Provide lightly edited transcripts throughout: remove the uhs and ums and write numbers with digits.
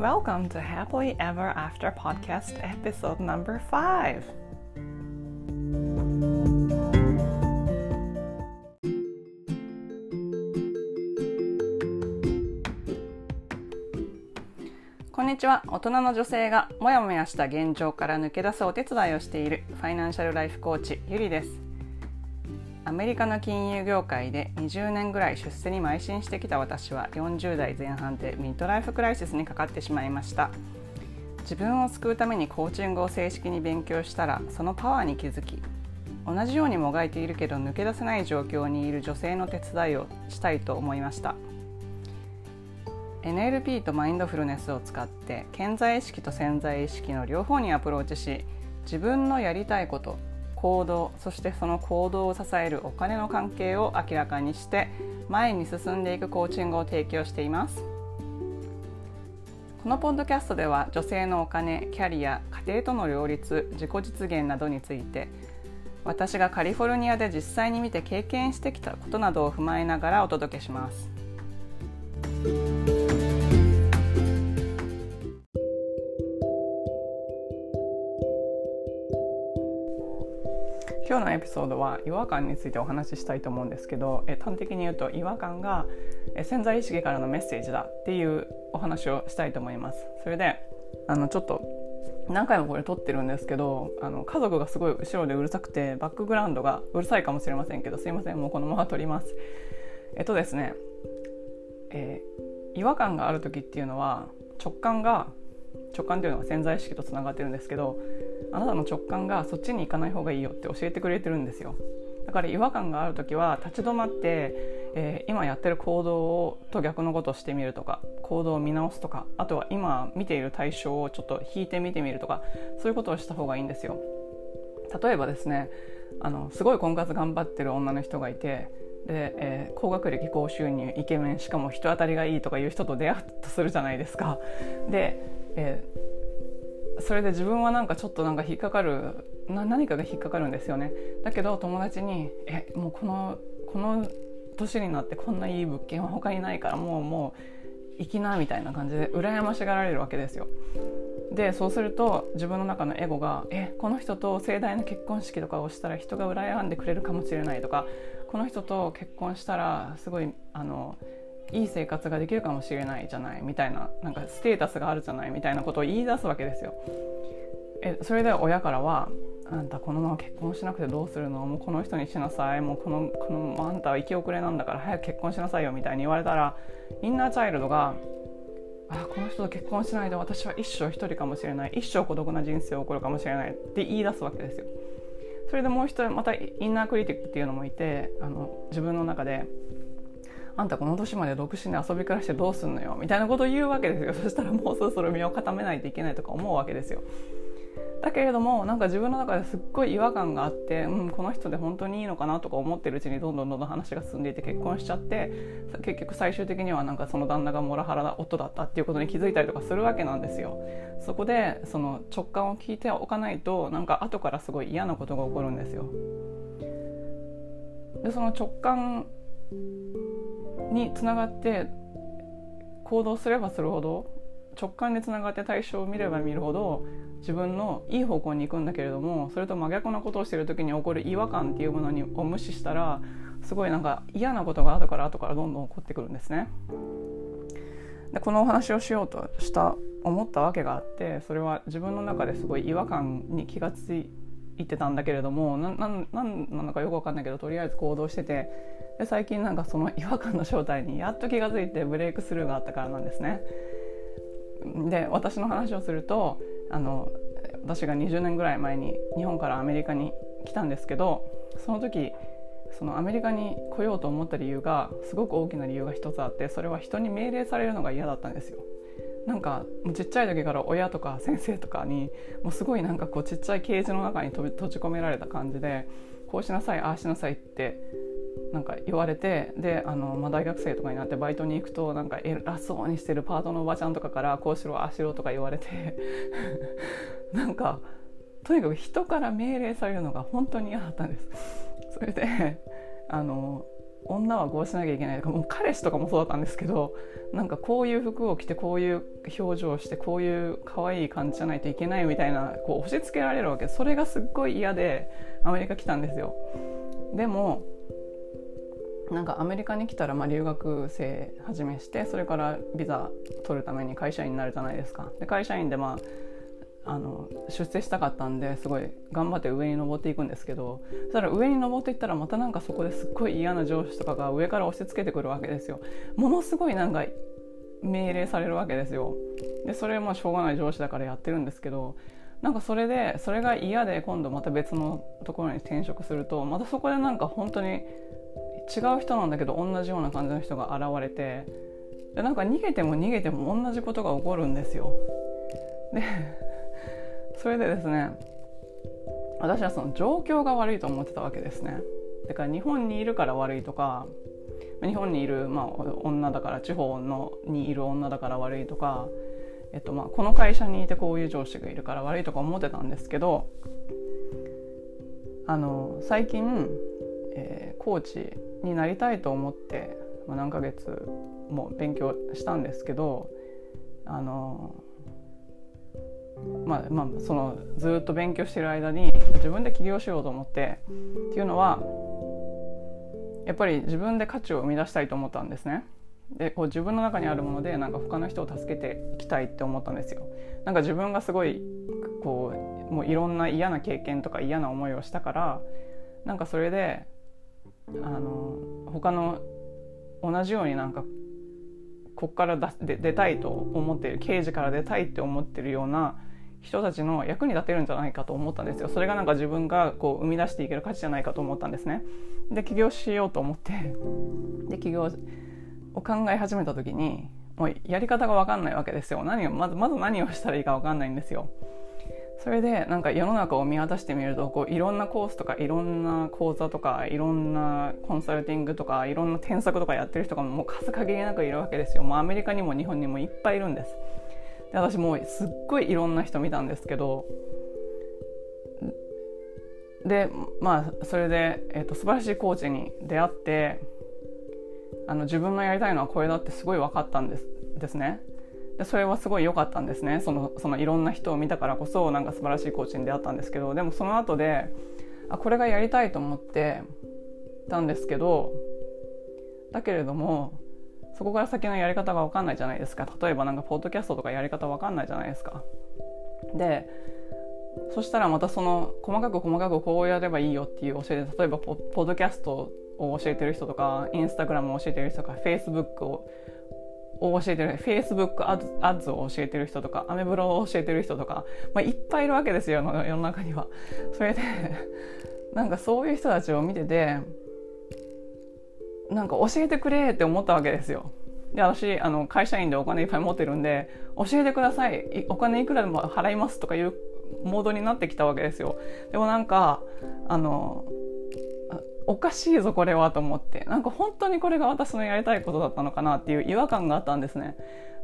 Welcome to Happily Ever After Podcast Episode No.5 こんにちは。大人の女性がもやもやした現状から抜け出すお手伝いをしているファイナンシャルライフコーチゆりです。アメリカの金融業界で20年ぐらい出世に邁進してきた私は40代前半でミッドライフクライシスにかかってしまいました。自分を救うためにコーチングを正式に勉強したら、そのパワーに気づき、同じようにもがいているけど抜け出せない状況にいる女性の手伝いをしたいと思いました。 NLP とマインドフルネスを使って健在意識と潜在意識の両方にアプローチし、自分のやりたいこと、行動、そしてその行動を支えるお金の関係を明らかにして前に進んでいくコーチングを提供しています。このポッドキャストでは、女性のお金、キャリア、家庭との両立、自己実現などについて、私がカリフォルニアで実際に見て経験してきたことなどを踏まえながらお届けします。今日のエピソードは違和感についてお話ししたいと思うんですけど、端的に言うと違和感が潜在意識からのメッセージだっていうお話をしたいと思います。それでちょっと何回もこれ撮ってるんですけど、家族がすごい後ろでうるさくて、バックグラウンドがうるさいかもしれませんけど、すいません、もうこのまま撮ります。ですね、違和感がある時っていうのは、直感っていうのは潜在意識とつながってるんですけど、あなたの直感がそっちに行かない方がいいよって教えてくれてるんですよ。だから違和感があるときは立ち止まって、今やってる行動をと逆のことをしてみるとか、行動を見直すとか、あとは今見ている対象をちょっと引いて見てみるとか、そういうことをした方がいいんですよ。例えばですね、すごい婚活頑張ってる女の人がいて、で、高学歴、高収入、イケメン、しかも人当たりがいいとかいう人と出会ったとするじゃないですか。で、それで自分はちょっと引っかかる、何かが引っかかるんですよね。だけど友達にもうこの年になってこんないい物件は他にないから、もう行きなみたいな感じで羨ましがられるわけですよ。でそうすると自分の中のエゴがこの人と盛大な結婚式とかをしたら人が羨んでくれるかもしれないとか、この人と結婚したらすごいいい生活ができるかもしれないじゃないみたいな、ステータスがあるじゃないみたいなことを言い出すわけですよ。それで親からは、あんたこのまま結婚しなくてどうするの、もうこの人にしなさい、もうこのあんたは生き遅れなんだから早く結婚しなさいよみたいに言われたら、インナーチャイルドが、この人と結婚しないと私は一生一人かもしれない、一生孤独な人生を送るかもしれないって言い出すわけですよ。それでもう一人、またインナークリティックっていうのもいて、自分の中で、あんたこの年まで独身で遊び暮らしてどうすんのよみたいなことを言うわけですよ。そしたらもうそろそろ身を固めないといけないとか思うわけですよ。だけれども自分の中ですっごい違和感があって、この人で本当にいいのかなとか思ってるうちにどんどん話が進んでいて結婚しちゃって、結局最終的にはその旦那がモラハラだ、夫だったっていうことに気づいたりとかするわけなんですよ。そこでその直感を聞いておかないと後からすごい嫌なことが起こるんですよ。でその直感につながって行動すればするほど、直感につながって対象を見れば見るほど自分のいい方向に行くんだけれども、それと真逆のことをしている時に起こる違和感っていうものを無視したら、すごい嫌なことが後からどんどん起こってくるんですね。でこのお話をしようと思ったわけがあって、それは自分の中ですごい違和感に気がついてたんだけれども、何なのかよく分かんないけど、とりあえず行動してて、で最近その違和感の正体にやっと気がついてブレイクスルーがあったからなんですね。で私の話をすると、私が20年ぐらい前に日本からアメリカに来たんですけど、その時アメリカに来ようと思った理由が、すごく大きな理由が一つあって、それは人に命令されるのが嫌だったんですよ。もうちっちゃい時から親とか先生とかにもうすごいこうちっちゃいケージの中に閉じ込められた感じで、こうしなさい、ああしなさいって言われて、で大学生とかになってバイトに行くと偉そうにしてるパートのおばちゃんとかからこうしろああしろとか言われてとにかく人から命令されるのが本当に嫌だったんです。それで女はこうしなきゃいけないとか、もう彼氏とかもそうだったんですけど、なんかこういう服を着てこういう表情をしてこういう可愛い感じじゃないといけないみたいな、こう押し付けられるわけ。それがすっごい嫌でアメリカ来たんですよ。でもなんかアメリカに来たら、まあ留学生始めして、それからビザ取るために会社員になるじゃないですか。で会社員でまあ出世したかったんで、すごい頑張って上に登っていくんですけど、そしたら上に登っていったらまたなんかそこですっごい嫌な上司とかが上から押し付けてくるわけですよ。ものすごいなんか命令されるわけですよ。でそれもしょうがない上司だからやってるんですけど、なんかそれが嫌で今度また別のところに転職すると、またそこでなんか本当に違う人なんだけど同じような感じの人が現れて、でなんか逃げても逃げても同じことが起こるんですよ。でそれでですね、私はその状況が悪いと思ってたわけですね。だから日本にいるから悪いとか、日本にいる、まあ、女だから地方のにいる女だから悪いとか、まあこの会社にいてこういう上司がいるから悪いとか思ってたんですけど、最近、コーチになりたいと思って、まあ、何ヶ月も勉強したんですけど、まあ、そのずっと勉強してる間に自分で起業しようと思って、っていうのはやっぱり自分で価値を生み出したいと思ったんですね。でこう自分の中にあるものでなんか他の人を助けていきたいって思ったんですよ。なんか自分がすごいこうもういろんな嫌な経験とか嫌な思いをしたから、なんかそれで他の同じようになんかここから出たいと思っている、刑事から出たいって思っているような人たちの役に立てるんじゃないかと思ったんですよ。それがなんか自分がこう生み出していける価値じゃないかと思ったんですね。で起業しようと思って、で起業を考え始めた時にもうやり方が分かんないわけですよ。まず何をしたらいいか分かんないんですよ。それでなんか世の中を見渡してみると、こういろんなコースとかいろんな講座とかいろんなコンサルティングとかいろんな添削とかやってる人がもう数限りなくいるわけですよ。もうアメリカにも日本にもいっぱいいるんです。で私もうすっごいいろんな人見たんですけど、でまあそれで、素晴らしいコーチに出会って、自分のやりたいのはこれだってすごい分かったんですね。それはすごい良かったんですね。そのいろんな人を見たからこそなんか素晴らしいコーチに出会ったんですけど、でもその後でこれがやりたいと思ってたんですけど、だけれどもそこから先のやり方が分かんないじゃないですか。例えばなんかポッドキャストとかやり方分かんないじゃないですか。でそしたらまたその細かくこうやればいいよっていう教えで、例えばポッドキャストを教えてる人とかインスタグラムを教えてる人とかFacebook アッズを教えてる人とかアメブロを教えてる人とか、まあ、いっぱいいるわけですよ、世の中には。それでなんかそういう人たちを見てて、なんか教えてくれって思ったわけですよ。で私会社員でお金いっぱい持ってるんで、教えてください、お金いくらでも払いますとかいうモードになってきたわけですよ。でもなんかおかしいぞこれはと思って、なんか本当にこれが私のやりたいことだったのかなっていう違和感があったんですね。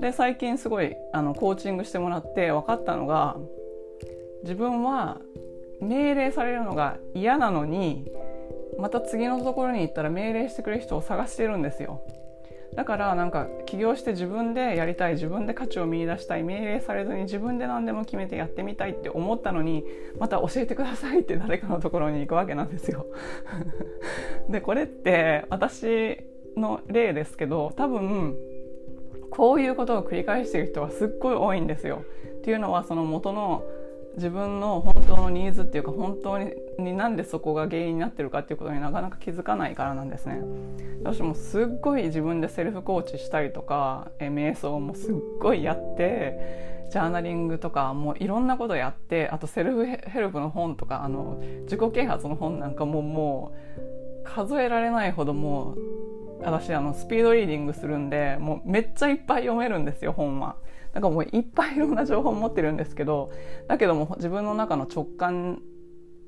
で最近すごいコーチングしてもらって分かったのが、自分は命令されるのが嫌なのにまた次のところに行ったら命令してくれる人を探してるんですよ。だからなんか起業して自分でやりたい、自分で価値を見出したい、命令されずに自分で何でも決めてやってみたいって思ったのに、また教えてくださいって誰かのところに行くわけなんですよでこれって私の例ですけど、多分こういうことを繰り返している人はすっごい多いんですよ。っていうのはその元の自分の本当のニーズっていうか、本当になんでそこが原因になってるかっていうことになかなか気づかないからなんですね。私もすっごい自分でセルフコーチしたりとか、瞑想もすっごいやって、ジャーナリングとかもういろんなことやって、あとセルフヘルプの本とか自己啓発の本なんかもう数えられないほど、もう私スピードリーディングするんで、もうめっちゃいっぱい読めるんですよ、本は。なんかもういっぱいいろんな情報持ってるんですけど、だけども自分の中の直感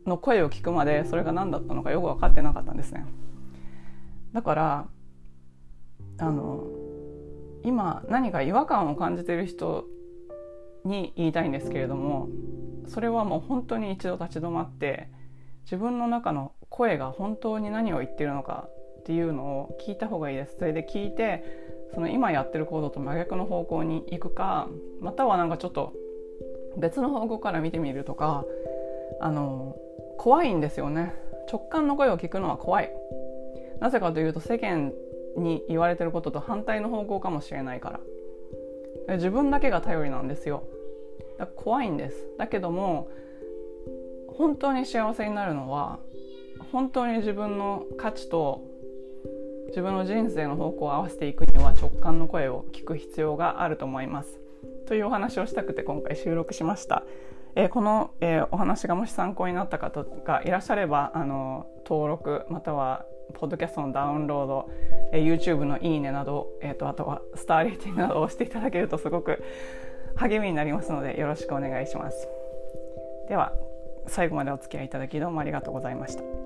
の声を聞くまでそれが何だったのかよく分かってなかったんですね。だから今何か違和感を感じている人に言いたいんですけれども、それはもう本当に一度立ち止まって、自分の中の声が本当に何を言ってるのかっていうのを聞いた方がいいです。それで聞いて、その今やってる行動と真逆の方向に行くか、またはなんかちょっと別の方向から見てみるとか、怖いんですよね。直感の声を聞くのは怖い。なぜかというと、世間に言われてることと反対の方向かもしれないから、自分だけが頼りなんですよ。だから怖いんです。だけども本当に幸せになるのは、本当に自分の価値と自分の人生の方向を合わせていくには、直感の声を聞く必要があると思いますというお話をしたくて今回収録しました。この、お話がもし参考になった方がいらっしゃれば、登録またはポッドキャストのダウンロード、YouTube のいいねなど、あとはスターレーティングなどをしていただけるとすごく励みになりますので、よろしくお願いします。では最後までお付き合いいただきどうもありがとうございました。